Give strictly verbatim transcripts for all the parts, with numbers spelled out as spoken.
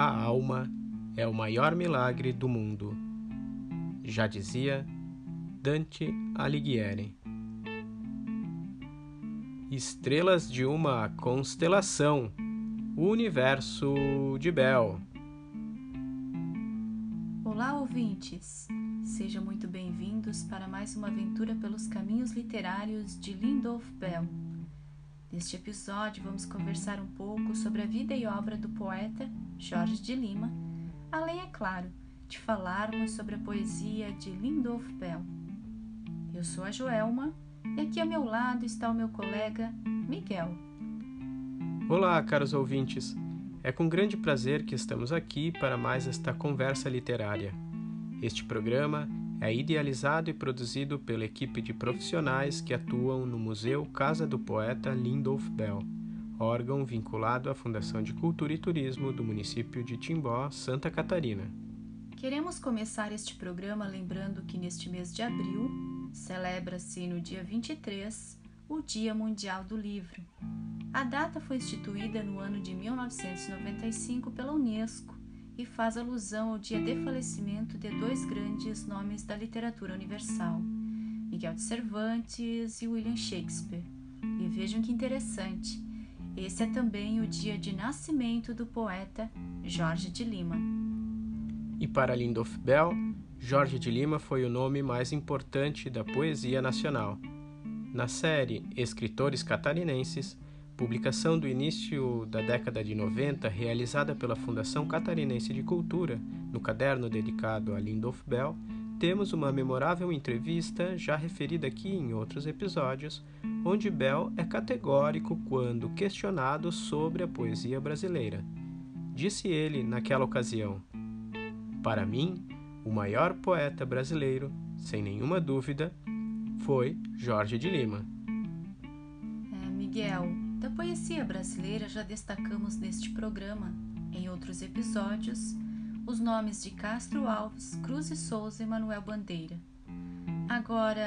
a alma é o maior milagre do mundo. Já dizia Dante Alighieri. Estrelas de uma constelação, o universo de Bell. Olá, ouvintes! Sejam muito bem-vindos para mais uma aventura pelos caminhos literários de Lindolf Bell. Neste episódio, vamos conversar um pouco sobre a vida e obra do poeta Jorge de Lima, além, é claro, de falarmos sobre a poesia de Lindolf Bell. Eu sou a Joelma e aqui ao meu lado está o meu colega Miguel. Olá, caros ouvintes! É com grande prazer que estamos aqui para mais esta conversa literária. Este programa é idealizado e produzido pela equipe de profissionais que atuam no Museu Casa do Poeta Lindolf Bell, órgão vinculado à Fundação de Cultura e Turismo do município de Timbó, Santa Catarina. Queremos começar este programa lembrando que neste mês de abril celebra-se no dia vinte e três o Dia Mundial do Livro. A data foi instituída no ano de mil novecentos e noventa e cinco pela Unesco e faz alusão ao dia de falecimento de dois grandes nomes da literatura universal, Miguel de Cervantes e William Shakespeare. E vejam que interessante, esse é também o dia de nascimento do poeta Jorge de Lima. E para Lindolf Bell, Jorge de Lima foi o nome mais importante da poesia nacional. Na série Escritores Catarinenses, publicação do início da década de noventa, realizada pela Fundação Catarinense de Cultura, no caderno dedicado a Lindolf Bell, temos uma memorável entrevista, já referida aqui em outros episódios, onde Bell é categórico quando questionado sobre a poesia brasileira. Disse ele naquela ocasião: "Para mim, o maior poeta brasileiro, sem nenhuma dúvida, foi Jorge de Lima." É, Miguel... Da poesia brasileira já destacamos neste programa, em outros episódios, os nomes de Castro Alves, Cruz e Souza e Manuel Bandeira. Agora,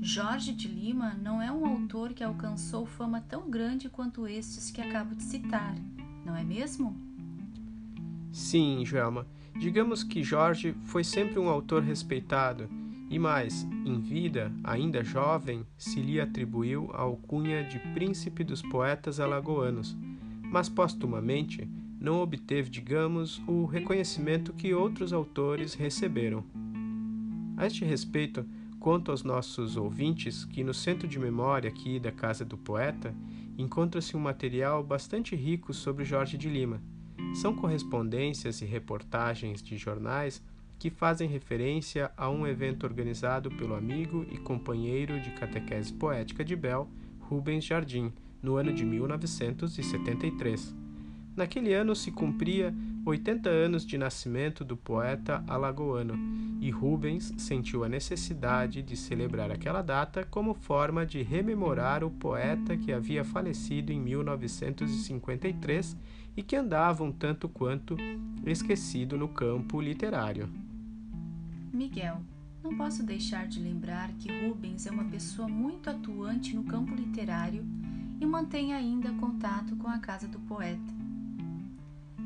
Jorge de Lima não é um autor que alcançou fama tão grande quanto estes que acabo de citar, não é mesmo? Sim, Joelma. Digamos que Jorge foi sempre um autor respeitado. E mais, em vida, ainda jovem, se lhe atribuiu a alcunha de príncipe dos poetas alagoanos, mas postumamente não obteve, digamos, o reconhecimento que outros autores receberam. A este respeito, conto aos nossos ouvintes que no Centro de Memória aqui da Casa do Poeta encontra-se um material bastante rico sobre Jorge de Lima. São correspondências e reportagens de jornais que fazem referência a um evento organizado pelo amigo e companheiro de catequese poética de Bell, Rubens Jardim, no ano de mil novecentos e setenta e três. Naquele ano se cumpria oitenta anos de nascimento do poeta alagoano, e Rubens sentiu a necessidade de celebrar aquela data como forma de rememorar o poeta que havia falecido em mil novecentos e cinquenta e três e que andava um tanto quanto esquecido no campo literário. Miguel, não posso deixar de lembrar que Rubens é uma pessoa muito atuante no campo literário e mantém ainda contato com a Casa do Poeta.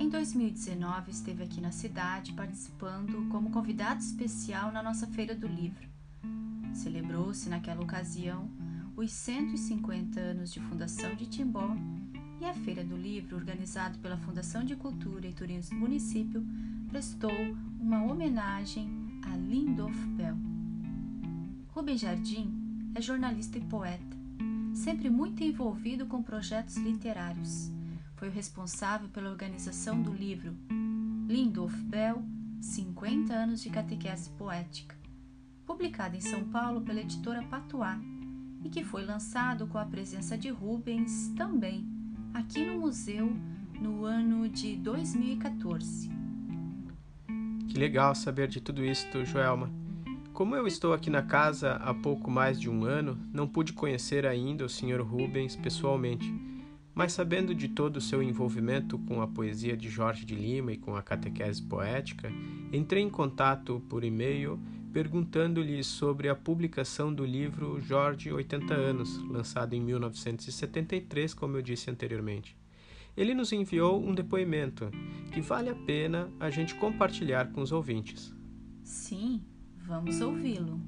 Em dois mil e dezenove esteve aqui na cidade participando como convidado especial na nossa Feira do Livro. Celebrou-se naquela ocasião os cento e cinquenta anos de fundação de Timbó e a Feira do Livro, organizado pela Fundação de Cultura e Turismo do município, prestou uma homenagem a Lindolf Bell. Rubem Jardim é jornalista e poeta, sempre muito envolvido com projetos literários. Foi o responsável pela organização do livro Lindolf Bell, cinquenta anos de catequese poética, publicado em São Paulo pela editora Patuá e que foi lançado com a presença de Rubens também, aqui no museu, no ano de dois mil e quatorze. Que legal saber de tudo isto, Joelma. Como eu estou aqui na casa há pouco mais de um ano, não pude conhecer ainda o senhor Rubens pessoalmente, mas sabendo de todo o seu envolvimento com a poesia de Jorge de Lima e com a catequese poética, entrei em contato por e-mail perguntando-lhe sobre a publicação do livro Jorge oitenta anos, lançado em mil novecentos e setenta e três, como eu disse anteriormente. ele nos enviou um depoimento que vale a pena a gente compartilhar com os ouvintes. Sim, vamos ouvi-lo.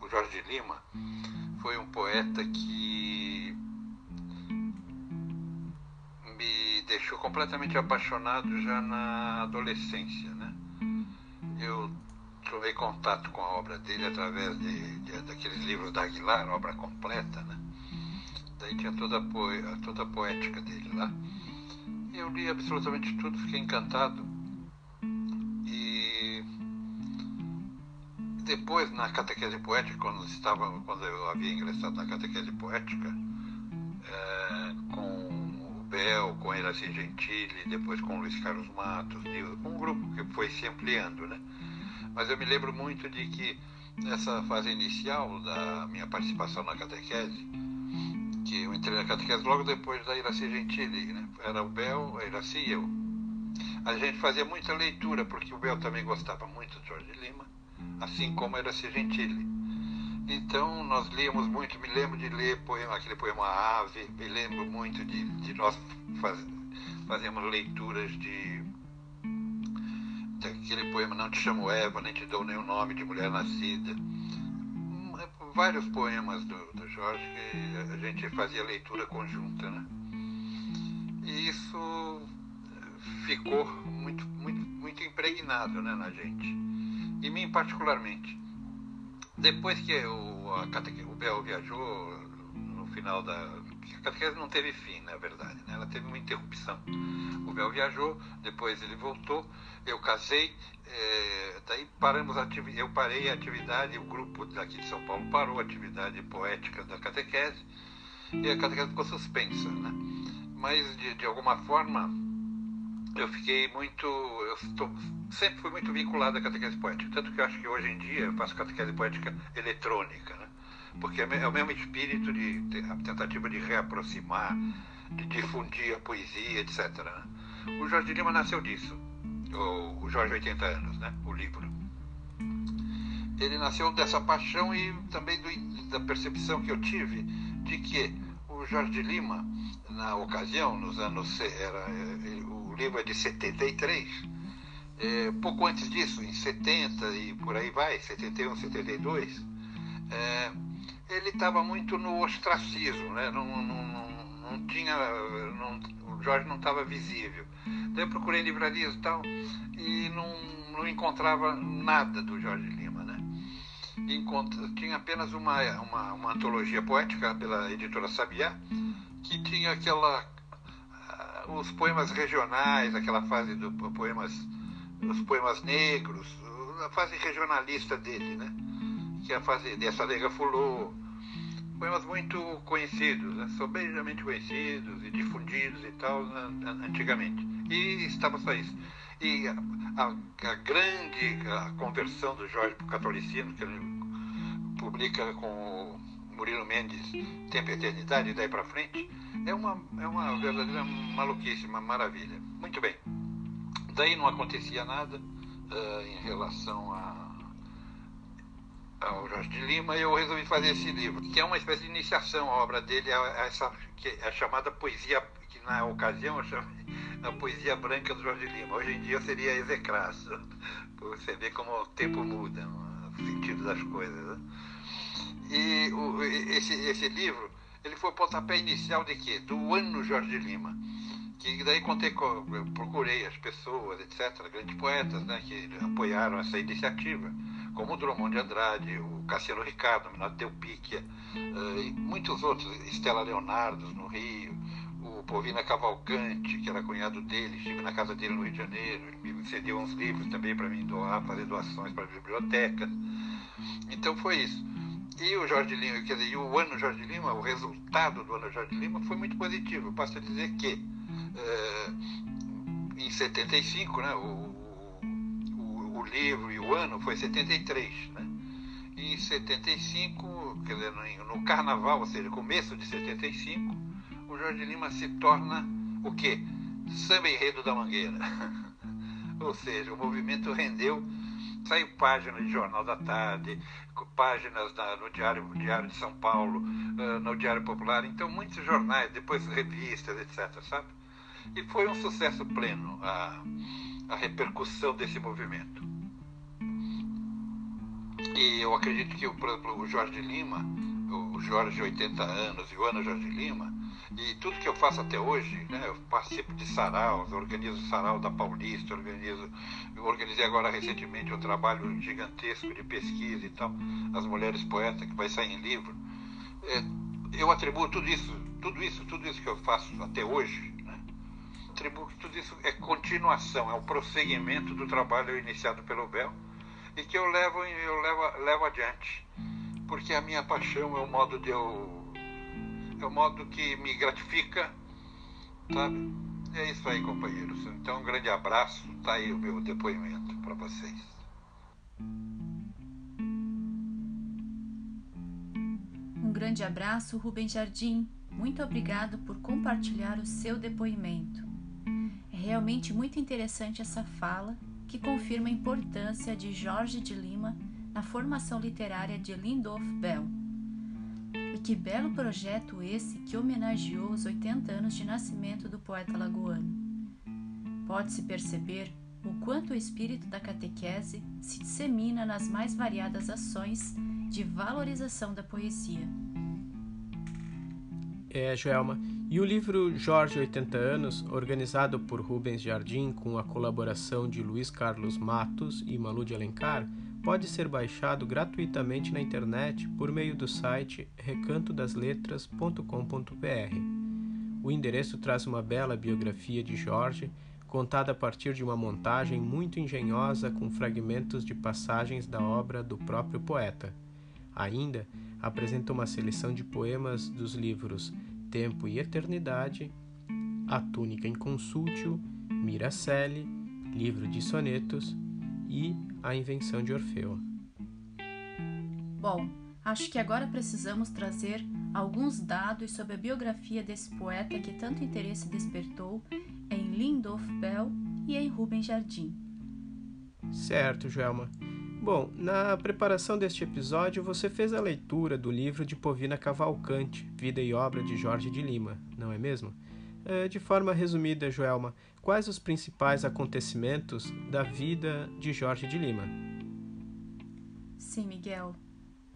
O Jorge de Lima foi um poeta que me deixou completamente apaixonado já na adolescência, né? Eu tomei contato com a obra dele através de, de, daqueles livros da Aguilar, obra completa, né? Daí tinha toda a, po, toda a poética dele lá. Eu li absolutamente tudo, fiquei encantado. E depois, na catequese poética, quando, estava, quando eu havia ingressado na catequese poética, é, com o Bell, com Iraci Gentili, depois com o Luiz Carlos Matos, com um grupo que foi se ampliando, né? Mas eu me lembro muito de que nessa fase inicial da minha participação na catequese, que eu entrei na catequese logo depois da Iraci Gentili, né? Era o Bel, a Iraci e eu. A gente fazia muita leitura, porque o Bel também gostava muito de Jorge de Lima, assim como a Iraci Gentili. Então nós líamos muito, me lembro de ler poema, aquele poema Ave, me lembro muito de, de nós faz, fazemos leituras de... aquele poema Não Te Chamo Eva, Nem Te Dou Nenhum Nome, de Mulher Nascida. Vários poemas do, do Jorge que a gente fazia leitura conjunta, né? E isso ficou muito, muito, muito impregnado, né, na gente. E mim particularmente. Depois que o, a catequese, o Bel viajou, no final da... A catequese não teve fim, na verdade, né? Ela teve uma interrupção. O Bel viajou, depois ele voltou, eu casei, é, daí paramos ativi- eu parei a atividade, o grupo daqui de São Paulo parou a atividade poética da catequese, e a catequese ficou suspensa, né? Mas, de, de alguma forma, eu fiquei muito... Eu estou, sempre fui muito vinculado à catequese poética, tanto que eu acho que hoje em dia eu faço catequese poética eletrônica, né? Porque é o mesmo espírito de, de a tentativa de reaproximar, de difundir a poesia, etcétera. O Jorge de Lima nasceu disso, o, o Jorge oitenta anos, né? O livro. Ele nasceu dessa paixão e também do, da percepção que eu tive de que o Jorge de Lima, na ocasião, nos anos... Era, o livro é de setenta e três, é, pouco antes disso, em setenta e por aí vai, setenta e um, setenta e dois, é, ele estava muito no ostracismo, né? não, não, não, não tinha, não, o Jorge não estava visível. Daí eu procurei livrarias e tal, e não, não encontrava nada do Jorge Lima, né? Encontra, tinha apenas uma, uma, uma antologia poética pela editora Sabiá, que tinha aquela, os poemas regionais, aquela fase dos poemas, os poemas negros, a fase regionalista dele, né? Que é a fase dessa Nega Fulô, poemas muito conhecidos, né? Sobejanamente conhecidos e difundidos e tal, antigamente. E estava só isso. E a, a, a grande a conversão do Jorge para o catolicismo, que ele publica com o Murilo Mendes, Tempo e Eternidade, e daí para frente, é uma, é uma verdadeira maluquíssima maravilha. Muito bem. Daí não acontecia nada uh, em relação a ao Jorge de Lima, e eu resolvi fazer esse livro, que é uma espécie de iniciação à obra dele, a essa que é a chamada poesia, que na ocasião eu chamei a poesia branca do Jorge de Lima. Hoje em dia eu seria execraço, você vê como o tempo muda, o sentido das coisas, né? E o, esse, esse livro, ele foi o pontapé inicial de quê? Do ano Jorge de Lima, que daí contei, eu procurei as pessoas, etcétera, grandes poetas, né, que apoiaram essa iniciativa, como o Drummond de Andrade, o Cassiano Ricardo, o Minato Delpicchia, uh, e muitos outros, Estela Leonardo, no Rio, o Povina Cavalcante, que era cunhado dele, estive na casa dele no Rio de Janeiro, ele me cedeu uns livros também para mim doar, fazer doações para a biblioteca. Então foi isso. E o Jorge de Lima, quer dizer, o ano Jorge de Lima, o resultado do ano Jorge de Lima foi muito positivo. Eu passo a dizer que, uh, em setenta e cinco, né, o O livro e o ano foi setenta e três, né? E em setenta e cinco, quer dizer, no carnaval, ou seja, começo de setenta e cinco, o Jorge de Lima se torna o quê? Samba enredo da Mangueira. Ou seja, o movimento rendeu saiu páginas de Jornal da Tarde, páginas da, no Diário, Diário de São Paulo, uh, no Diário Popular, então muitos jornais, depois revistas, etcétera, sabe? E foi um sucesso pleno a, a repercussão desse movimento. E eu acredito que, por exemplo, o Jorge de Lima, o Jorge de oitenta anos e o Ana Jorge de Lima, e tudo que eu faço até hoje, né, eu participo de saraus, organizo o sarau da Paulista, organizo, eu organizei agora recentemente um trabalho gigantesco de pesquisa e tal, as mulheres poetas, que vai sair em livro. É, eu atribuo tudo isso, tudo isso, tudo isso que eu faço até hoje, né, atribuo que tudo isso é continuação, é um prosseguimento do trabalho iniciado pelo Bell e que eu levo, eu levo, levo adiante, porque a minha paixão é o modo de eu... é o modo que me gratifica, sabe? É isso aí, companheiros. Então, um grande abraço. Tá aí o meu depoimento para vocês. Um grande abraço, Rubem Jardim. Muito obrigado por compartilhar o seu depoimento. É realmente muito interessante essa fala, que confirma a importância de Jorge de Lima na formação literária de Lindolf Bell. E que belo projeto esse que homenageou os oitenta anos de nascimento do poeta alagoano. Pode-se perceber o quanto o espírito da catequese se dissemina nas mais variadas ações de valorização da poesia. É, Joelma, e o livro Jorge oitenta anos, organizado por Rubens Jardim com a colaboração de Luiz Carlos Matos e Malu de Alencar, pode ser baixado gratuitamente na internet por meio do site recanto das letras ponto com ponto b r. O endereço traz uma bela biografia de Jorge, contada a partir de uma montagem muito engenhosa com fragmentos de passagens da obra do próprio poeta. Ainda apresenta uma seleção de poemas dos livros Tempo e Eternidade, A Túnica Inconsútil, Miracelli, Livro de Sonetos e A Invenção de Orfeu. Bom, acho que agora precisamos trazer alguns dados sobre a biografia desse poeta que tanto interesse despertou em Lindolf Bell e em Rubem Jardim. Certo, Joelma. Bom, na preparação deste episódio, você fez a leitura do livro de Povina Cavalcante, Vida e Obra de Jorge de Lima, não é mesmo? De forma resumida, Joelma, quais os principais acontecimentos da vida de Jorge de Lima? Sim, Miguel.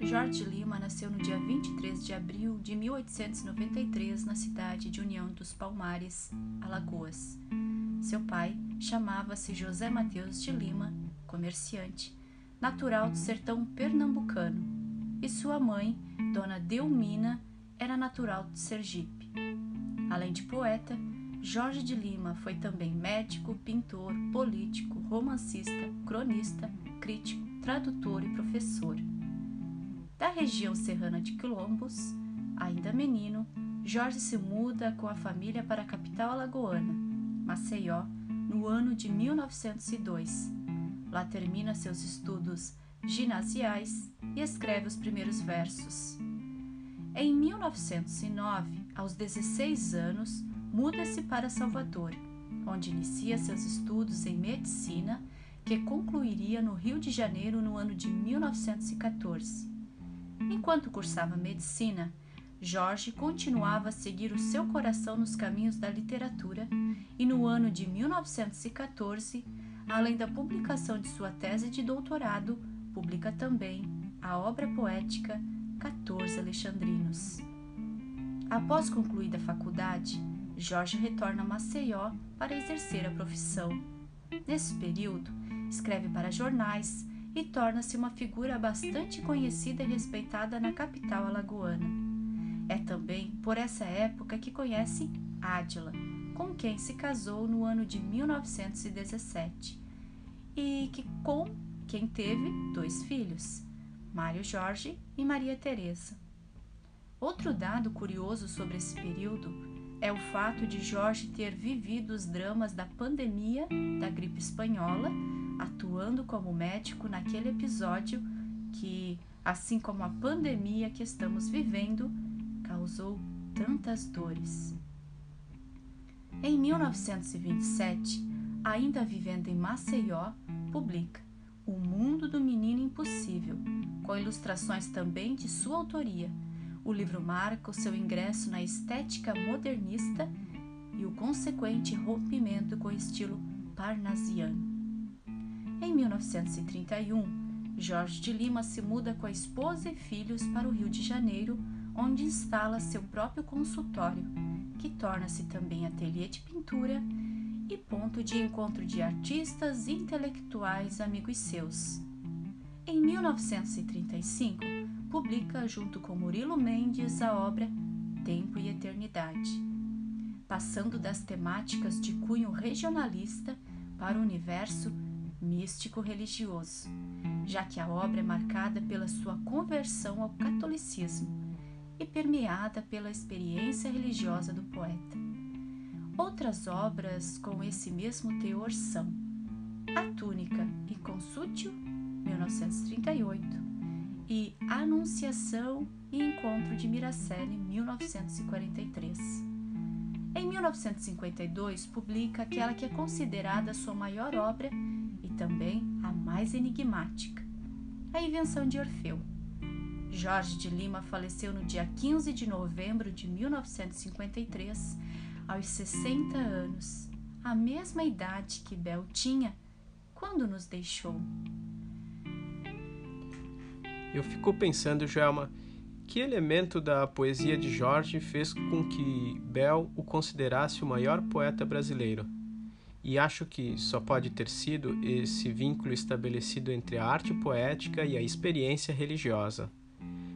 Jorge de Lima nasceu no dia vinte e três de abril de mil oitocentos e noventa e três na cidade de União dos Palmares, Alagoas. Seu pai chamava-se José Mateus de Lima, comerciante, natural do sertão pernambucano, e sua mãe, Dona Delmina, era natural de Sergipe. Além de poeta, Jorge de Lima foi também médico, pintor, político, romancista, cronista, crítico, tradutor e professor. Da região serrana de Quilombos, ainda menino, Jorge se muda com a família para a capital alagoana, Maceió, no ano de mil novecentos e dois. Lá termina seus estudos ginasiais e escreve os primeiros versos. Em mil novecentos e nove, aos dezesseis anos, muda-se para Salvador, onde inicia seus estudos em medicina, que concluiria no Rio de Janeiro no ano de mil novecentos e catorze. Enquanto cursava medicina, Jorge continuava a seguir o seu coração nos caminhos da literatura e no ano de mil novecentos e catorze, além da publicação de sua tese de doutorado, publica também a obra poética quatorze Alexandrinos. Após concluída a faculdade, Jorge retorna a Maceió para exercer a profissão. Nesse período, escreve para jornais e torna-se uma figura bastante conhecida e respeitada na capital alagoana. É também por essa época que conhece Ádila, com quem se casou no ano de mil novecentos e dezessete, e que com quem teve dois filhos, Mário Jorge e Maria Teresa. Outro dado curioso sobre esse período é o fato de Jorge ter vivido os dramas da pandemia da gripe espanhola, atuando como médico naquele episódio que, assim como a pandemia que estamos vivendo, causou tantas dores. Em mil novecentos e vinte e sete, ainda vivendo em Maceió, publica O Mundo do Menino Impossível, com ilustrações também de sua autoria. O livro marca o seu ingresso na estética modernista e o consequente rompimento com o estilo parnasiano. Em mil novecentos e trinta e um, Jorge de Lima se muda com a esposa e filhos para o Rio de Janeiro, onde instala seu próprio consultório, que torna-se também ateliê de pintura e ponto de encontro de artistas, intelectuais, amigos seus. Em mil novecentos e trinta e cinco, publica junto com Murilo Mendes a obra Tempo e Eternidade, passando das temáticas de cunho regionalista para o universo místico-religioso, já que a obra é marcada pela sua conversão ao catolicismo e permeada pela experiência religiosa do poeta. Outras obras com esse mesmo teor são A Túnica Inconsútil, mil novecentos e trinta e oito, e Anunciação e Encontro de Miracelli, mil novecentos e quarenta e três. Em mil novecentos e cinquenta e dois, publica aquela que é considerada sua maior obra e também a mais enigmática, A Invenção de Orfeu. Jorge de Lima faleceu no dia quinze de novembro de mil novecentos e cinquenta e três, aos sessenta anos, a mesma idade que Bell tinha quando nos deixou. Eu fico pensando, Joelma, que elemento da poesia de Jorge fez com que Bell o considerasse o maior poeta brasileiro? E acho que só pode ter sido esse vínculo estabelecido entre a arte poética e a experiência religiosa.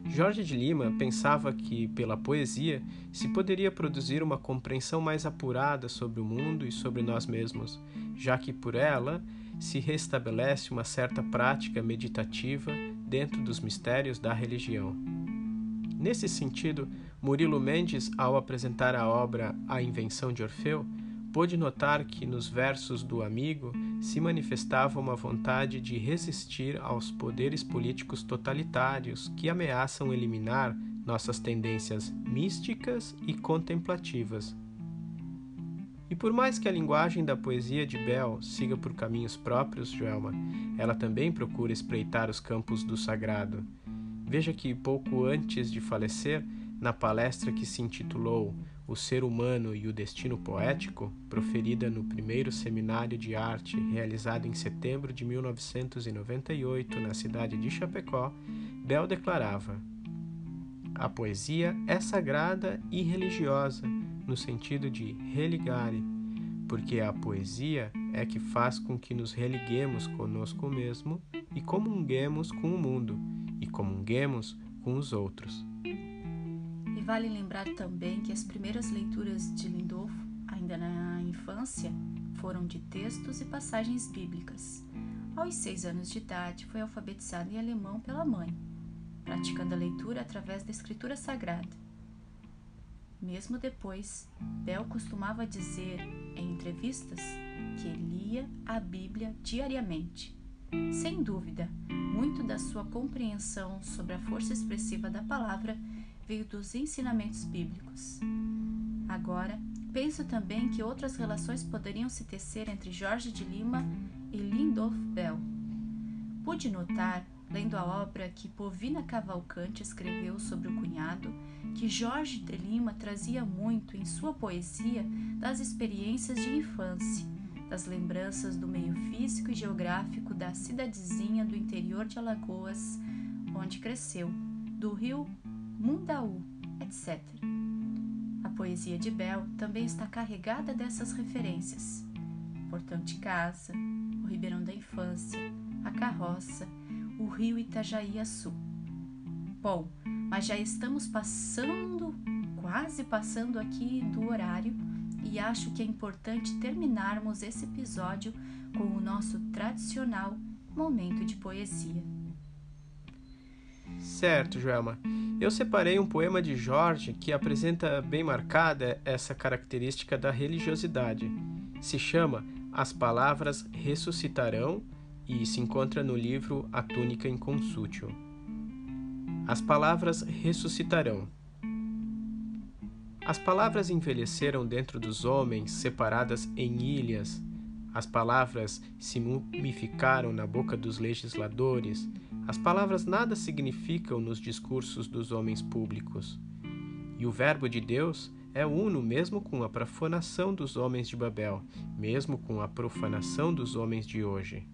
Jorge de Lima pensava que, pela poesia, se poderia produzir uma compreensão mais apurada sobre o mundo e sobre nós mesmos, já que por ela se restabelece uma certa prática meditativa dentro dos mistérios da religião. Nesse sentido, Murilo Mendes, ao apresentar a obra A Invenção de Orfeu, pôde notar que nos versos do amigo se manifestava uma vontade de resistir aos poderes políticos totalitários que ameaçam eliminar nossas tendências místicas e contemplativas. E por mais que a linguagem da poesia de Bell siga por caminhos próprios, Joelma, ela também procura espreitar os campos do sagrado. Veja que, pouco antes de falecer, na palestra que se intitulou O Ser Humano e o Destino Poético, proferida no primeiro seminário de arte realizado em setembro de mil novecentos e noventa e oito na cidade de Chapecó, Bell declarava: a poesia é sagrada e religiosa, no sentido de religare, porque a poesia é que faz com que nos religuemos conosco mesmo e comunguemos com o mundo, e comunguemos com os outros. E vale lembrar também que as primeiras leituras de Lindolf, ainda na infância, foram de textos e passagens bíblicas. Aos seis anos de idade, foi alfabetizado em alemão pela mãe, praticando a leitura através da escritura sagrada. Mesmo depois, Bell costumava dizer, em entrevistas, que lia a Bíblia diariamente. Sem dúvida, muito da sua compreensão sobre a força expressiva da palavra veio dos ensinamentos bíblicos. Agora, penso também que outras relações poderiam se tecer entre Jorge de Lima e Lindolf Bell. Pude notar, lendo a obra que Povina Cavalcante escreveu sobre o cunhado, que Jorge de Lima trazia muito em sua poesia das experiências de infância, das lembranças do meio físico e geográfico da cidadezinha do interior de Alagoas, onde cresceu, do rio Mundaú, etcétera. A poesia de Bell também está carregada dessas referências. O portão de casa, o ribeirão da infância, a carroça, o rio Itajaí-Açu. Bom, mas já estamos passando, quase passando aqui do horário, e acho que é importante terminarmos esse episódio com o nosso tradicional momento de poesia. Certo, Joelma. Eu separei um poema de Jorge que apresenta bem marcada essa característica da religiosidade. Se chama As Palavras Ressuscitarão e se encontra no livro A Túnica Inconsútil. As palavras ressuscitarão. As palavras envelheceram dentro dos homens, separadas em ilhas. As palavras se mumificaram na boca dos legisladores. As palavras nada significam nos discursos dos homens públicos. E o Verbo de Deus é uno mesmo com a profanação dos homens de Babel, mesmo com a profanação dos homens de hoje.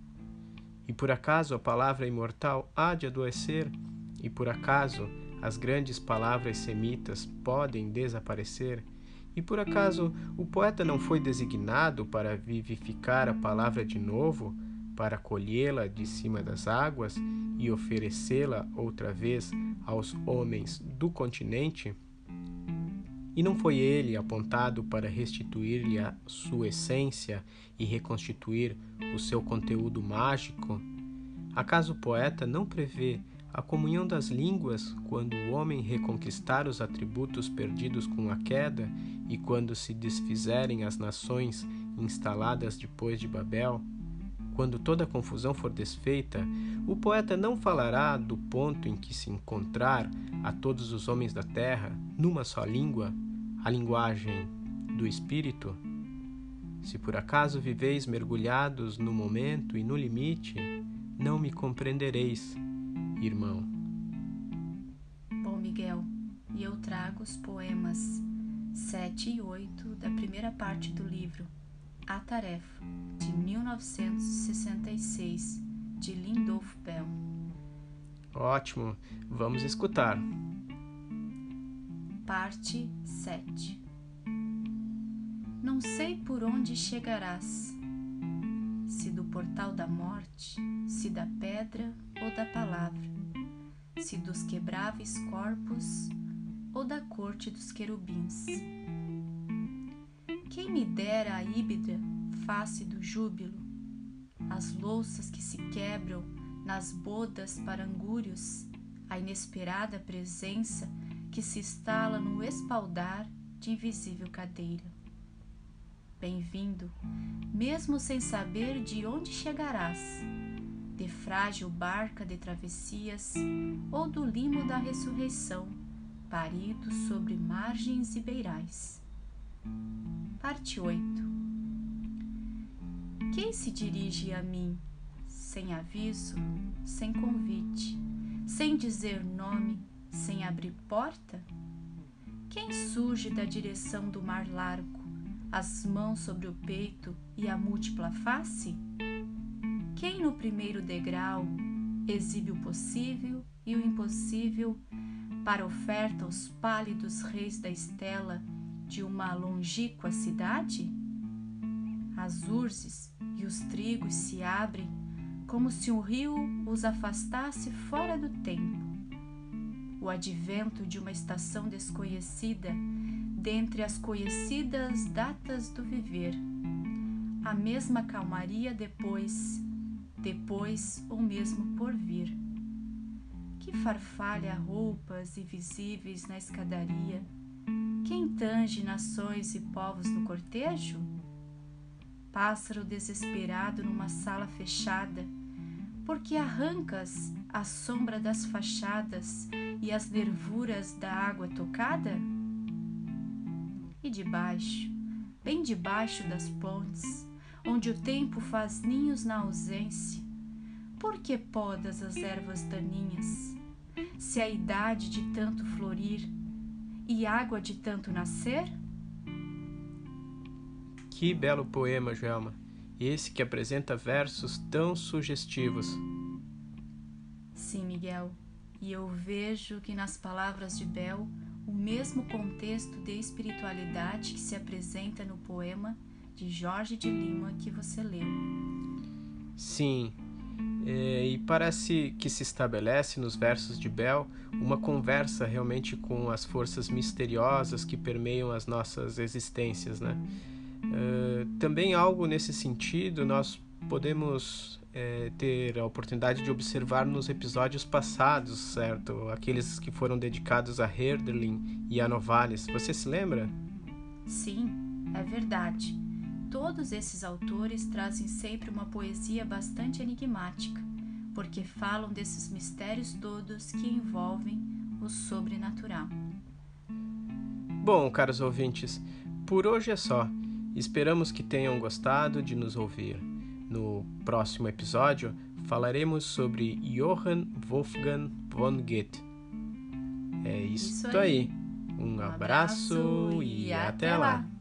E por acaso a palavra imortal há de adoecer? E por acaso as grandes palavras semitas podem desaparecer? E por acaso o poeta não foi designado para vivificar a palavra de novo, para colhê-la de cima das águas e oferecê-la outra vez aos homens do continente? E não foi ele apontado para restituir-lhe a sua essência e reconstituir o seu conteúdo mágico? Acaso o poeta não prevê a comunhão das línguas, quando o homem reconquistar os atributos perdidos com a queda e quando se desfizerem as nações instaladas depois de Babel? Quando toda a confusão for desfeita, o poeta não falará do ponto em que se encontrar a todos os homens da terra, numa só língua, a linguagem do Espírito? Se por acaso viveis mergulhados no momento e no limite, não me compreendereis, irmão. Bom, Miguel, e eu trago os poemas sete e oito da primeira parte do livro A Tarefa, de mil novecentos e sessenta e seis, de Lindolf Bell. Ótimo, vamos escutar. Parte sete. Não sei por onde chegarás, se do portal da morte, se da pedra ou da palavra, se dos quebráveis corpos ou da corte dos querubins. Quem me dera a híbrida face do júbilo, as louças que se quebram nas bodas para angúrios, a inesperada presença que se instala no espaldar de invisível cadeira. Bem-vindo, mesmo sem saber de onde chegarás, de frágil barca de travessias ou do limo da ressurreição, parido sobre margens e beirais. Parte oito. Quem se dirige a mim, sem aviso, sem convite, sem dizer nome, sem abrir porta? Quem surge da direção do mar largo, as mãos sobre o peito e a múltipla face? Quem no primeiro degrau exibe o possível e o impossível para oferta aos pálidos reis da estela de uma longínqua cidade? As urzes e os trigos se abrem como se um rio os afastasse fora do tempo. O advento de uma estação desconhecida dentre as conhecidas datas do viver. A mesma calmaria depois... depois ou mesmo por vir. Que farfalha roupas invisíveis na escadaria, quem tange nações e povos no cortejo? Pássaro desesperado numa sala fechada, porque arrancas a sombra das fachadas e as nervuras da água tocada? E debaixo, bem debaixo das pontes, onde o tempo faz ninhos na ausência, por que podas as ervas daninhas? Se a idade de tanto florir e água de tanto nascer? Que belo poema, Joelma! Esse que apresenta versos tão sugestivos. Sim, Miguel, e eu vejo que nas palavras de Bell, o mesmo contexto de espiritualidade que se apresenta no poema de Jorge de Lima que você leu. Sim, e parece que se estabelece nos versos de Bell uma conversa realmente com as forças misteriosas que permeiam as nossas existências, né? Uh, também algo nesse sentido nós podemos é, ter a oportunidade de observar nos episódios passados, certo? Aqueles que foram dedicados a Herderlin e a Novalis. Você se lembra? Sim, é verdade. Todos esses autores trazem sempre uma poesia bastante enigmática, porque falam desses mistérios todos que envolvem o sobrenatural. Bom, caros ouvintes, por hoje é só. Esperamos que tenham gostado de nos ouvir. No próximo episódio, falaremos sobre Johann Wolfgang von Goethe. É isto aí. Um abraço e até lá!